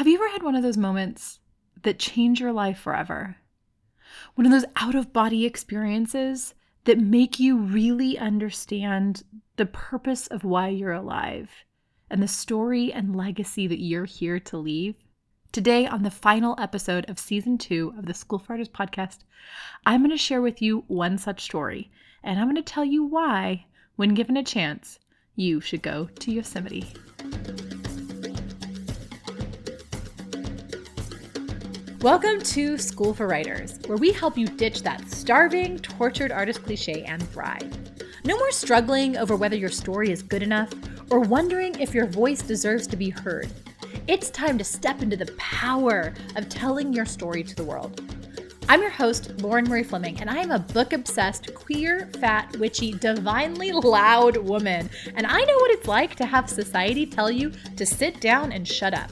Have you ever had one of those moments that change your life forever? One of those out-of-body experiences that make you really understand the purpose of why you're alive and the story and legacy that you're here to leave? Today, on the final episode of Season 2 of the School for Writers podcast, I'm going to share with you one such story, and I'm going to tell you why, when given a chance, you should go to Yosemite. Welcome to School for Writers, where we help you ditch that starving, tortured artist cliche and thrive. No more struggling over whether your story is good enough or wondering if your voice deserves to be heard. It's time to step into the power of telling your story to the world. I'm your host, Lauren Marie Fleming, and I am a book-obsessed, queer, fat, witchy, divinely loud woman. And I know what it's like to have society tell you to sit down and shut up.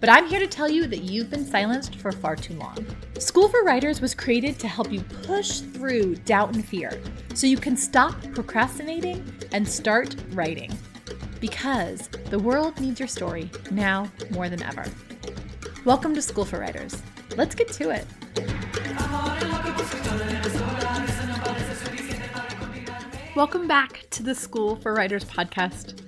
But I'm here to tell you that you've been silenced for far too long. School for Writers was created to help you push through doubt and fear so you can stop procrastinating and start writing. Because the world needs your story now more than ever. Welcome to School for Writers. Let's get to it. Welcome back to the School for Writers podcast.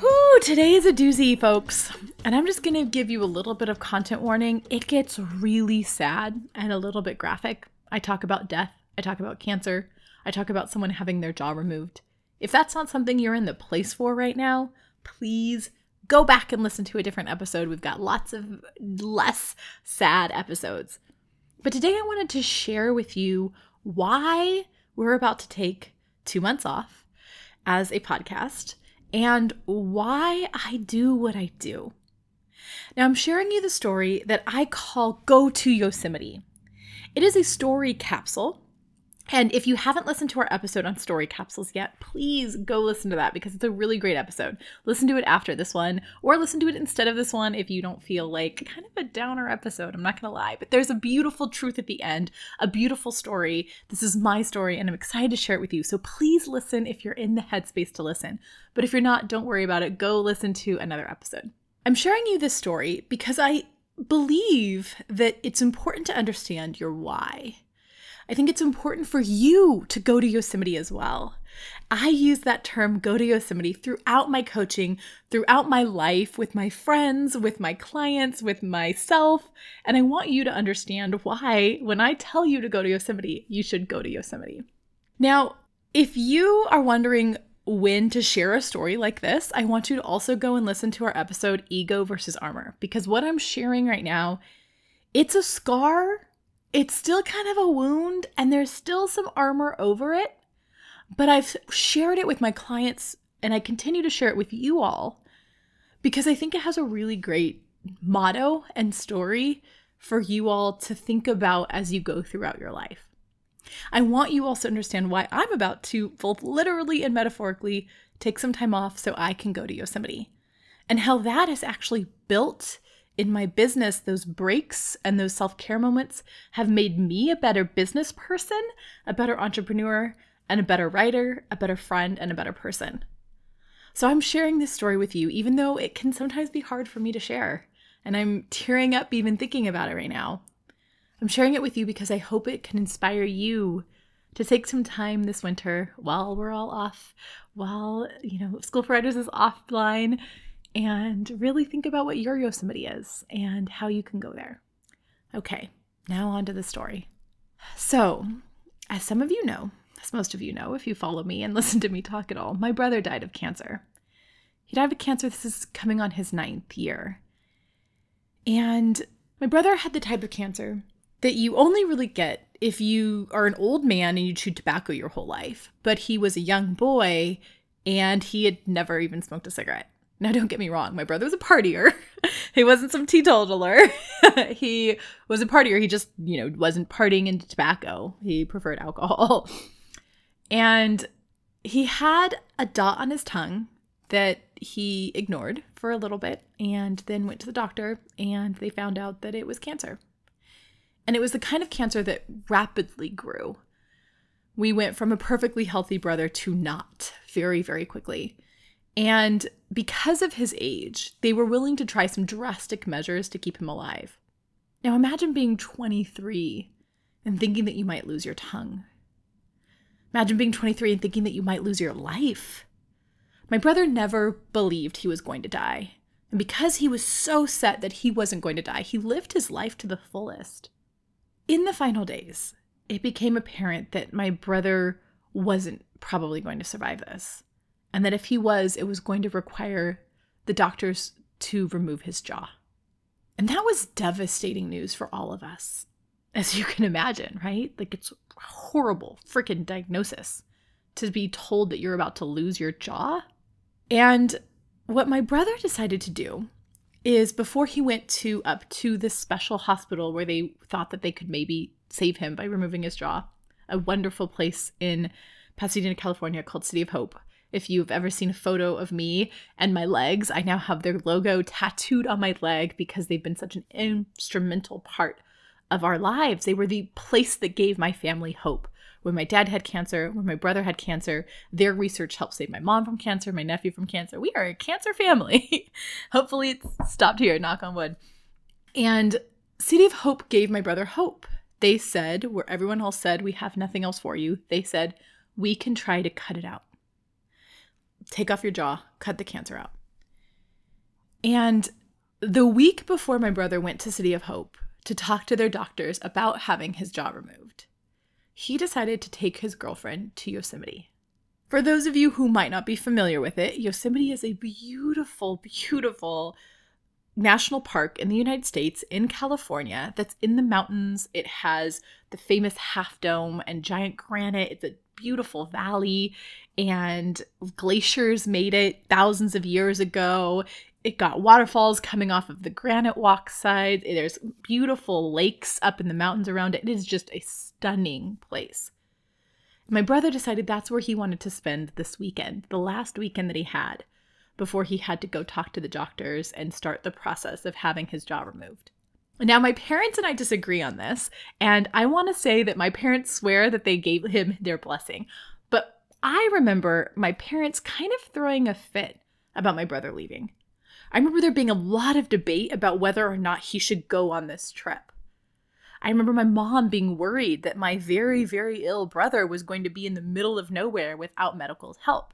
Whew, today is a doozy, folks. And I'm just going to give you a little bit of content warning. It gets really sad and a little bit graphic. I talk about death. I talk about cancer. I talk about someone having their jaw removed. If that's not something you're in the place for right now, please go back and listen to a different episode. We've got lots of less sad episodes. But today I wanted to share with you why we're about to take 2 months off as a podcast and why I do what I do. Now, I'm sharing you the story that I call Go to Yosemite. It is a story capsule. And if you haven't listened to our episode on story capsules yet, please go listen to that because it's a really great episode. Listen to it after this one or listen to it instead of this one if you don't feel like kind of a downer episode. I'm not going to lie, but there's a beautiful truth at the end, a beautiful story. This is my story and I'm excited to share it with you. So please listen if you're in the headspace to listen. But if you're not, don't worry about it. Go listen to another episode. I'm sharing you this story because I believe that it's important to understand your why. I think it's important for you to go to Yosemite as well. I use that term, go to Yosemite, throughout my coaching, throughout my life, with my friends, with my clients, with myself. And I want you to understand why, when I tell you to go to Yosemite, you should go to Yosemite. Now, if you are wondering when to share a story like this, I want you to also go and listen to our episode Ego versus Armor, because what I'm sharing right now, it's a scar, it's still kind of a wound, and there's still some armor over it, but I've shared it with my clients and I continue to share it with you all because I think it has a really great motto and story for you all to think about as you go throughout your life. I want you also to understand why I'm about to both literally and metaphorically take some time off so I can go to Yosemite and how that is actually built in my business. Those breaks and those self-care moments have made me a better business person, a better entrepreneur, and a better writer, a better friend, and a better person. So I'm sharing this story with you, even though it can sometimes be hard for me to share. And I'm tearing up even thinking about it right now. I'm sharing it with you because I hope it can inspire you to take some time this winter while we're all off, while, School for Writers is offline, and really think about what your Yosemite is and how you can go there. Okay, now on to the story. So, as some of you know, as most of you know, if you follow me and listen to me talk at all, my brother died of cancer. He died of cancer. This is coming on his 9th year. And my brother had the type of cancer that you only really get if you are an old man and you chew tobacco your whole life. But he was a young boy and he had never even smoked a cigarette. Now, don't get me wrong. My brother was a partier. He wasn't some teetotaler. He was a partier. He just, wasn't partying into tobacco. He preferred alcohol. And he had a dot on his tongue that he ignored for a little bit and then went to the doctor and they found out that it was cancer. And it was the kind of cancer that rapidly grew. We went from a perfectly healthy brother to not very, very quickly. And because of his age, they were willing to try some drastic measures to keep him alive. Now imagine being 23 and thinking that you might lose your tongue. Imagine being 23 and thinking that you might lose your life. My brother never believed he was going to die. And because he was so set that he wasn't going to die, he lived his life to the fullest. In the final days, it became apparent that my brother wasn't probably going to survive this. And that if he was, it was going to require the doctors to remove his jaw. And that was devastating news for all of us, as you can imagine, right? Like, it's a horrible freaking diagnosis to be told that you're about to lose your jaw. And what my brother decided to do is, before he went up to this special hospital where they thought that they could maybe save him by removing his jaw, a wonderful place in Pasadena, California called City of Hope. If you've ever seen a photo of me and my legs, I now have their logo tattooed on my leg because they've been such an instrumental part of our lives. They were the place that gave my family hope. When my dad had cancer, when my brother had cancer, their research helped save my mom from cancer, my nephew from cancer. We are a cancer family. Hopefully it's stopped here, knock on wood. And City of Hope gave my brother hope. They said, where everyone else said, we have nothing else for you, they said, we can try to cut it out. Take off your jaw, cut the cancer out. And the week before my brother went to City of Hope to talk to their doctors about having his jaw removed, he decided to take his girlfriend to Yosemite. For those of you who might not be familiar with it, Yosemite is a beautiful, beautiful national park in the United States, in California, that's in the mountains. It has the famous half dome and giant granite. It's a beautiful valley, and glaciers made it thousands of years ago. It got waterfalls coming off of the granite walk side. There's beautiful lakes up in the mountains around it. It is just a stunning place. My brother decided that's where he wanted to spend this weekend, the last weekend that he had before he had to go talk to the doctors and start the process of having his jaw removed. Now, my parents and I disagree on this, and I want to say that my parents swear that they gave him their blessing. But I remember my parents kind of throwing a fit about my brother leaving. I remember there being a lot of debate about whether or not he should go on this trip. I remember my mom being worried that my very, very ill brother was going to be in the middle of nowhere without medical help.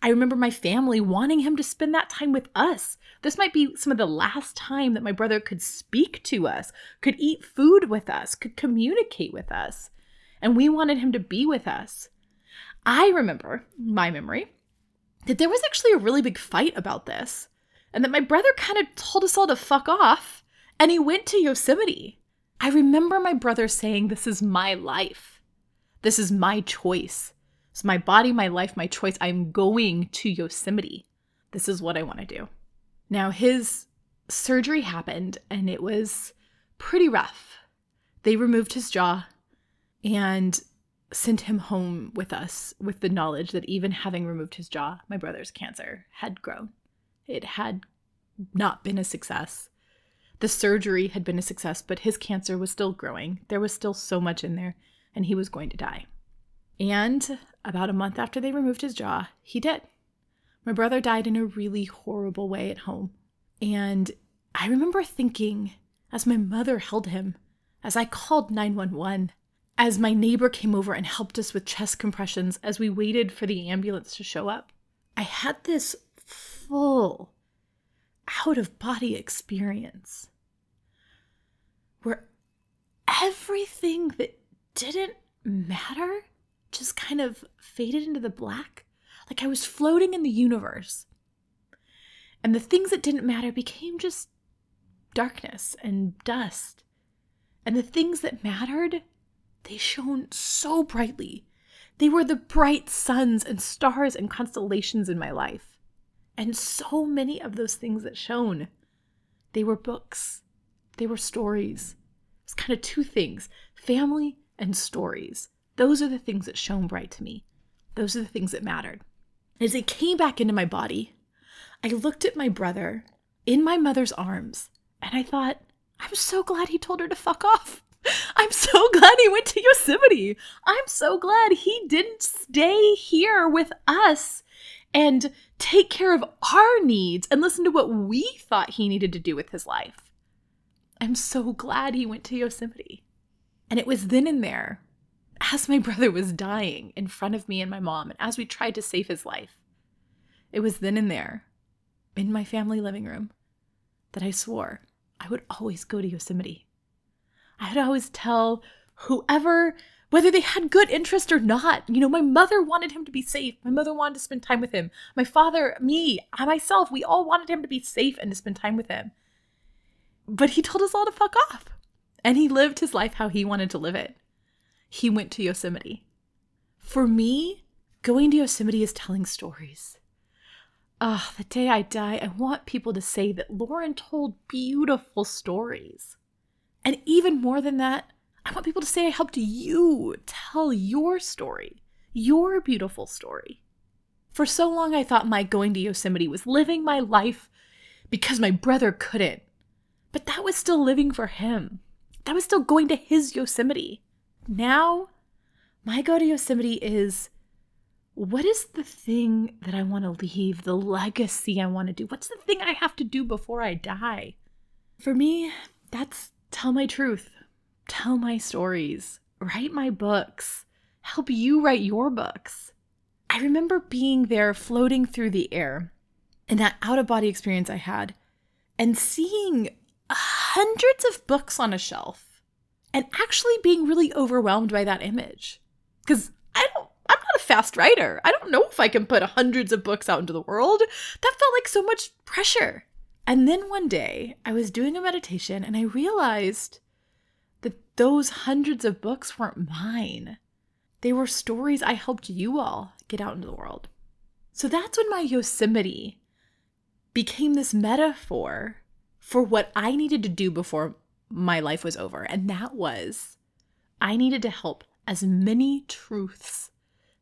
I remember my family wanting him to spend that time with us. This might be some of the last time that my brother could speak to us, could eat food with us, could communicate with us. And we wanted him to be with us. I remember, my memory, that there was actually a really big fight about this. And that my brother kind of told us all to fuck off, and he went to Yosemite. I remember my brother saying, this is my life. This is my choice. It's my body, my life, my choice. I'm going to Yosemite. This is what I want to do. Now, his surgery happened, and it was pretty rough. They removed his jaw and sent him home with us with the knowledge that even having removed his jaw, my brother's cancer had grown. It had not been a success. The surgery had been a success, but his cancer was still growing. There was still so much in there, and he was going to die. And about a month after they removed his jaw, he did. My brother died in a really horrible way at home. And I remember thinking, as my mother held him, as I called 911, as my neighbor came over and helped us with chest compressions, as we waited for the ambulance to show up, I had this full out-of-body experience where everything that didn't matter just kind of faded into the black. Like I was floating in the universe. And the things that didn't matter became just darkness and dust. And the things that mattered, they shone so brightly. They were the bright suns and stars and constellations in my life. And so many of those things that shone, they were books, they were stories. It's kind of two things, family and stories. Those are the things that shone bright to me. Those are the things that mattered. As it came back into my body, I looked at my brother in my mother's arms, and I thought, I'm so glad he told her to fuck off. I'm so glad he went to Yosemite. I'm so glad he didn't stay here with us and take care of our needs and listen to what we thought he needed to do with his life. I'm so glad he went to Yosemite. And it was then and there, as my brother was dying in front of me and my mom, and as we tried to save his life, it was then and there, in my family living room, that I swore I would always go to Yosemite. I would always tell whoever, whether they had good interest or not. You know, my mother wanted him to be safe. My mother wanted to spend time with him. My father, me, I myself, we all wanted him to be safe and to spend time with him. But he told us all to fuck off. And he lived his life how he wanted to live it. He went to Yosemite. For me, going to Yosemite is telling stories. Ah, the day I die, I want people to say that Lauren told beautiful stories. And even more than that, I want people to say I helped you tell your story, your beautiful story. For so long, I thought my going to Yosemite was living my life because my brother couldn't. But that was still living for him. That was still going to his Yosemite. Now, my go to Yosemite is, what is the thing that I want to leave, the legacy I want to do? What's the thing I have to do before I die? For me, that's tell my truth, tell my stories, write my books, help you write your books. I remember being there floating through the air in that out-of-body experience I had and seeing hundreds of books on a shelf. And actually being really overwhelmed by that image. Because I'm not a fast writer. I don't know if I can put hundreds of books out into the world. That felt like so much pressure. And then one day I was doing a meditation and I realized that those hundreds of books weren't mine. They were stories I helped you all get out into the world. So that's when my Yosemite became this metaphor for what I needed to do before my life was over. And that was, I needed to help as many truths,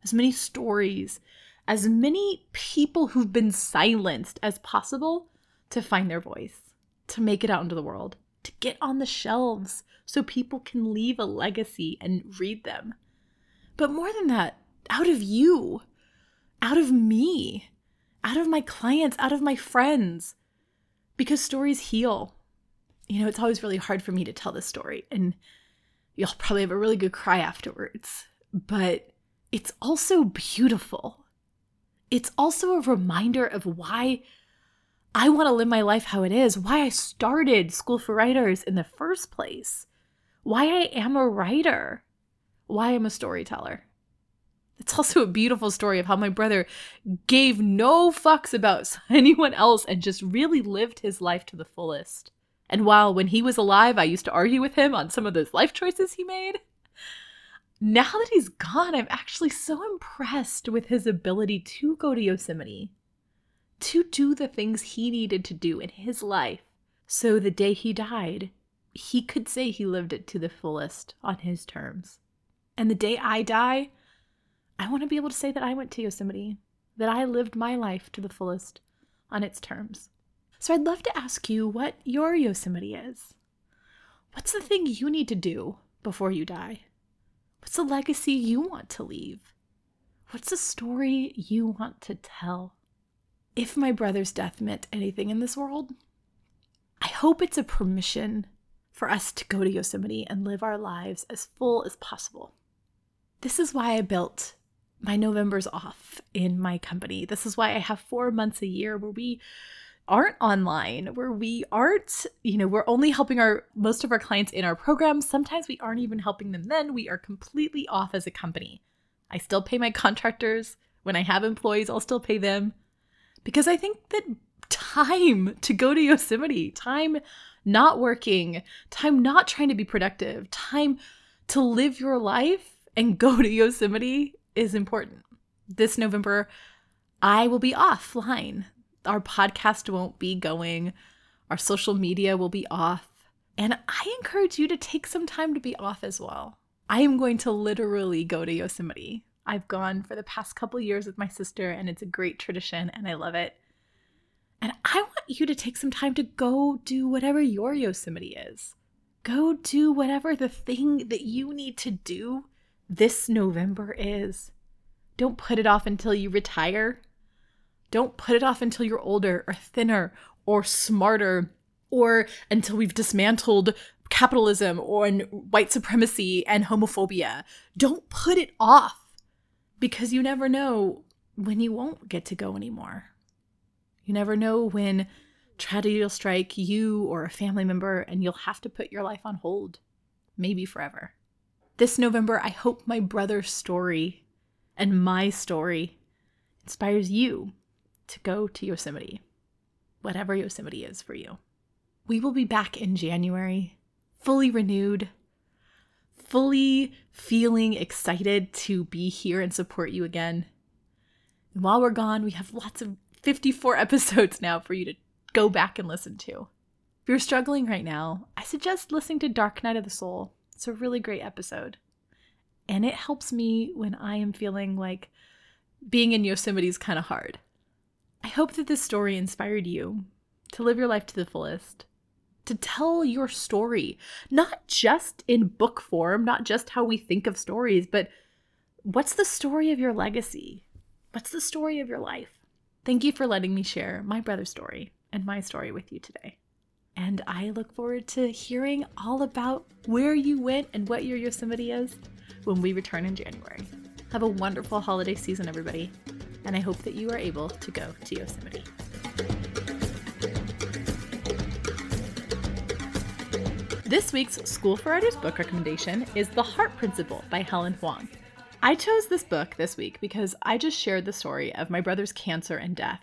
as many stories, as many people who've been silenced as possible to find their voice, to make it out into the world, to get on the shelves so people can leave a legacy and read them. But more than that, out of you, out of me, out of my clients, out of my friends, because stories heal. You know, it's always really hard for me to tell this story, and you'll probably have a really good cry afterwards, but it's also beautiful. It's also a reminder of why I want to live my life how it is, why I started School for Writers in the first place, why I am a writer, why I'm a storyteller. It's also a beautiful story of how my brother gave no fucks about anyone else and just really lived his life to the fullest. And while when he was alive, I used to argue with him on some of those life choices he made, now that he's gone, I'm actually so impressed with his ability to go to Yosemite, to do the things he needed to do in his life. So the day he died, he could say he lived it to the fullest on his terms. And the day I die, I want to be able to say that I went to Yosemite, that I lived my life to the fullest on its terms. So I'd love to ask you what your Yosemite is. What's the thing you need to do before you die? What's the legacy you want to leave? What's the story you want to tell? If my brother's death meant anything in this world, I hope it's a permission for us to go to Yosemite and live our lives as full as possible. This is why I built my Novembers off in my company. This is why I have 4 months a year where we aren't online, where we aren't, you know, we're only helping most of our clients in our program. Sometimes we aren't even helping them then. We are completely off as a company. I still pay my contractors. When I have employees, I'll still pay them. Because I think that time to go to Yosemite, time not working, time not trying to be productive, time to live your life and go to Yosemite is important. This November, I will be offline. Our podcast won't be going. Our social media will be off. And I encourage you to take some time to be off as well. I am going to literally go to Yosemite. I've gone for the past couple years with my sister, and it's a great tradition, and I love it. And I want you to take some time to go do whatever your Yosemite is. Go do whatever the thing that you need to do this November is. Don't put it off until you retire. Don't put it off until you're older or thinner or smarter or until we've dismantled capitalism or white supremacy and homophobia. Don't put it off, because you never know when you won't get to go anymore. You never know when tragedy will strike you or a family member and you'll have to put your life on hold, maybe forever. This November, I hope my brother's story and my story inspires you to go to Yosemite, whatever Yosemite is for you. We will be back in January, fully renewed, fully feeling excited to be here and support you again. And while we're gone, we have lots of 54 episodes now for you to go back and listen to. If you're struggling right now, I suggest listening to Dark Night of the Soul. It's a really great episode. And it helps me when I am feeling like being in Yosemite is kind of hard. I hope that this story inspired you to live your life to the fullest, to tell your story, not just in book form, not just how we think of stories, but what's the story of your legacy? What's the story of your life? Thank you for letting me share my brother's story and my story with you today. And I look forward to hearing all about where you went and what your Yosemite is when we return in January. Have a wonderful holiday season, everybody. And I hope that you are able to go to Yosemite. This week's School for Writers book recommendation is The Heart Principle by Helen Hoang. I chose this book this week because I just shared the story of my brother's cancer and death.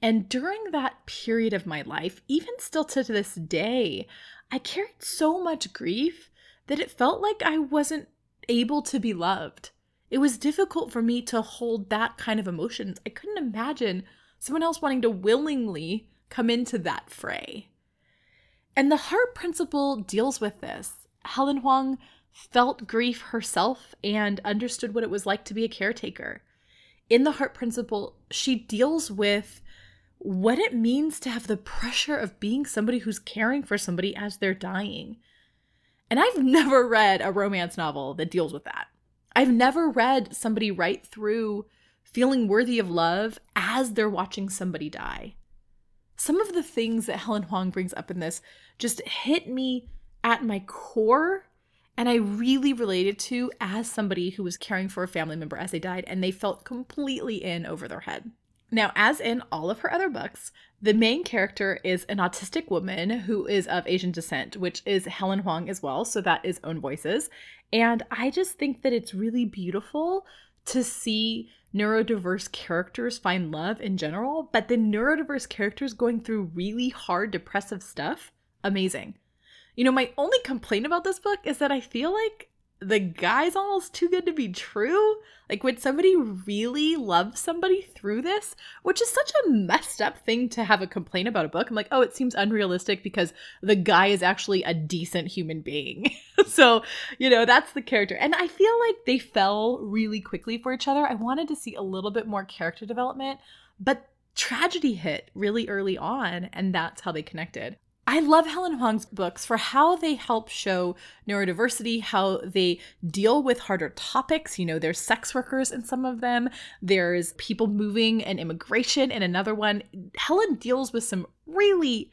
And during that period of my life, even still to this day, I carried so much grief that it felt like I wasn't able to be loved. It was difficult for me to hold that kind of emotions. I couldn't imagine someone else wanting to willingly come into that fray. And The Heart Principle deals with this. Helen Hoang felt grief herself and understood what it was like to be a caretaker. In The Heart Principle, she deals with what it means to have the pressure of being somebody who's caring for somebody as they're dying. And I've never read a romance novel that deals with that. I've never read somebody write through feeling worthy of love as they're watching somebody die. Some of the things that Helen Hoang brings up in this just hit me at my core, and I really related to as somebody who was caring for a family member as they died, and they felt completely in over their head. Now, as in all of her other books, the main character is an autistic woman who is of Asian descent, which is Helen Hoang as well, so that is Own Voices. And I just think that it's really beautiful to see neurodiverse characters find love in general, but the neurodiverse characters going through really hard, depressive stuff, amazing. You know, my only complaint about this book is that I feel like the guy's almost too good to be true. Like, would somebody really love somebody through this? Which is such a messed up thing to have a complaint about a book. I'm like, oh, it seems unrealistic because the guy is actually a decent human being. So, you know, that's the character. And I feel like they fell really quickly for each other. I wanted to see a little bit more character development, but tragedy hit really early on, and that's how they connected. I love Helen Hoang's books for how they help show neurodiversity, how they deal with harder topics. You know, there's sex workers in some of them. There's people moving and immigration in another one. Helen deals with some really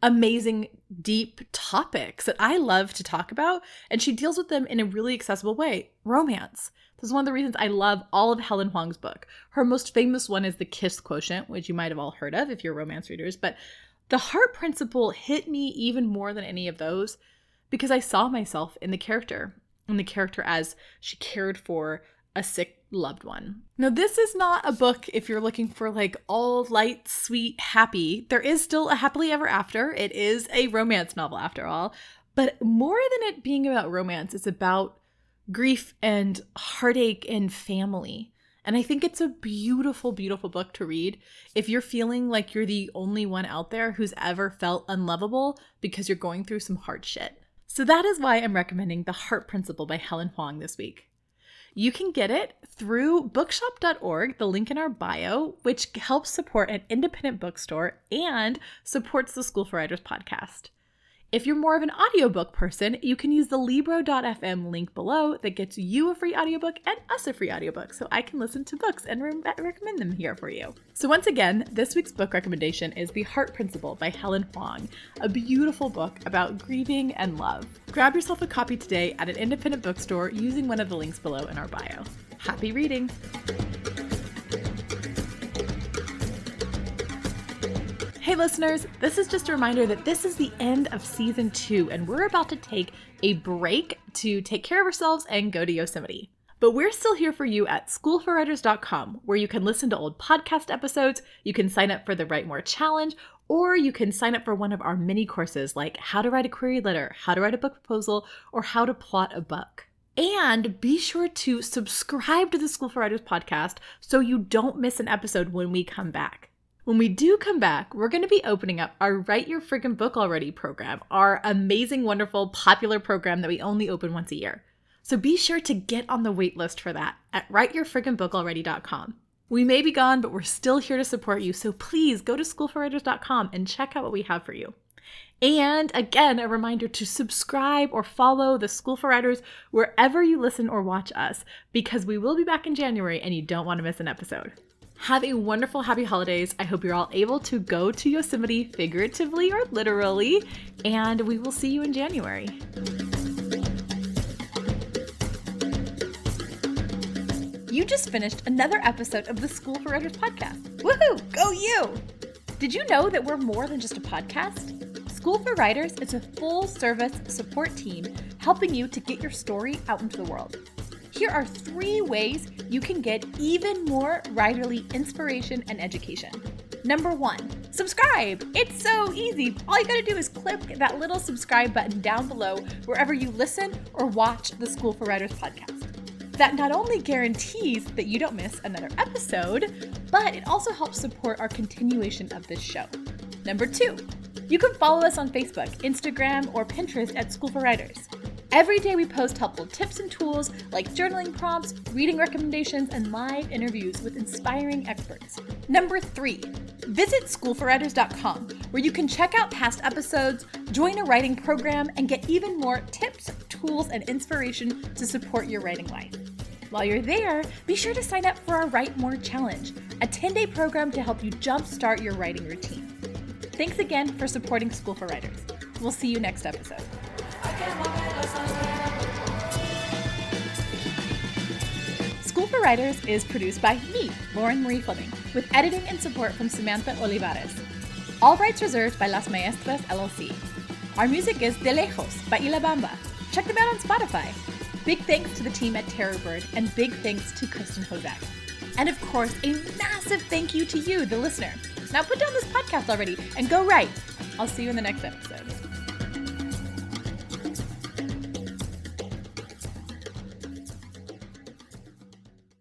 amazing, deep topics that I love to talk about, and she deals with them in a really accessible way. Romance. This is one of the reasons I love all of Helen Hoang's book. Her most famous one is The Kiss Quotient, which you might have all heard of if you're romance readers, but The Heart Principle hit me even more than any of those because I saw myself in the character, as she cared for a sick loved one. Now, this is not a book if you're looking for like all light, sweet, happy. There is still a happily ever after. It is a romance novel after all, but more than it being about romance, it's about grief and heartache and family. And I think it's a beautiful, beautiful book to read. If you're feeling like you're the only one out there who's ever felt unlovable because you're going through some hard shit. So that is why I'm recommending The Heart Principle by Helen Hoang this week. You can get it through bookshop.org, the link in our bio, which helps support an independent bookstore and supports the School for Writers podcast. If you're more of an audiobook person, you can use the Libro.fm link below that gets you a free audiobook and us a free audiobook, so I can listen to books and recommend them here for you. So once again, this week's book recommendation is The Heart Principle by Helen Hoang, a beautiful book about grieving and love. Grab yourself a copy today at an independent bookstore using one of the links below in our bio. Happy reading! Hey listeners, this is just a reminder that this is the end of season 2 and we're about to take a break to take care of ourselves and go to Yosemite. But we're still here for you at schoolforwriters.com, where you can listen to old podcast episodes, you can sign up for the Write More Challenge, or you can sign up for one of our mini courses like how to write a query letter, how to write a book proposal, or how to plot a book. And be sure to subscribe to the School for Writers podcast so you don't miss an episode when we come back. When we do come back, we're going to be opening up our Write Your Friggin' Book Already program, our amazing, wonderful, popular program that we only open once a year. So be sure to get on the wait list for that at writeyourfrigginbookalready.com. We may be gone, but we're still here to support you, so please go to schoolforwriters.com and check out what we have for you. And again, a reminder to subscribe or follow the School for Writers wherever you listen or watch us, because we will be back in January and you don't want to miss an episode. Have a wonderful, happy holidays. I hope you're all able to go to Yosemite figuratively or literally, and we will see you in January. You just finished another episode of the School for Writers podcast. Woohoo! Go you! Did you know that we're more than just a podcast? School for Writers is a full-service support team helping you to get your story out into the world. Here are 3 ways you can get even more writerly inspiration and education. Number 1, subscribe. It's so easy. All you gotta do is click that little subscribe button down below wherever you listen or watch the School for Writers podcast. That not only guarantees that you don't miss another episode, but it also helps support our continuation of this show. Number 2, you can follow us on Facebook, Instagram, or Pinterest at School for Writers. Every day we post helpful tips and tools like journaling prompts, reading recommendations, and live interviews with inspiring experts. Number 3, visit schoolforwriters.com, where you can check out past episodes, join a writing program, and get even more tips, tools, and inspiration to support your writing life. While you're there, be sure to sign up for our Write More Challenge, a 10-day program to help you jumpstart your writing routine. Thanks again for supporting School for Writers. We'll see you next episode. School for Writers is produced by me, Lauren Marie Fleming, with editing and support from Samantha Olivares. All rights reserved by Las Maestras LLC. Our music is De Lejos by Ilabamba. Check them out on Spotify. Big thanks to the team at Terror Bird and big thanks to Kristen Hozak. And of course, a massive thank you to you, the listener. Now put down this podcast already and go write. I'll see you in the next episode.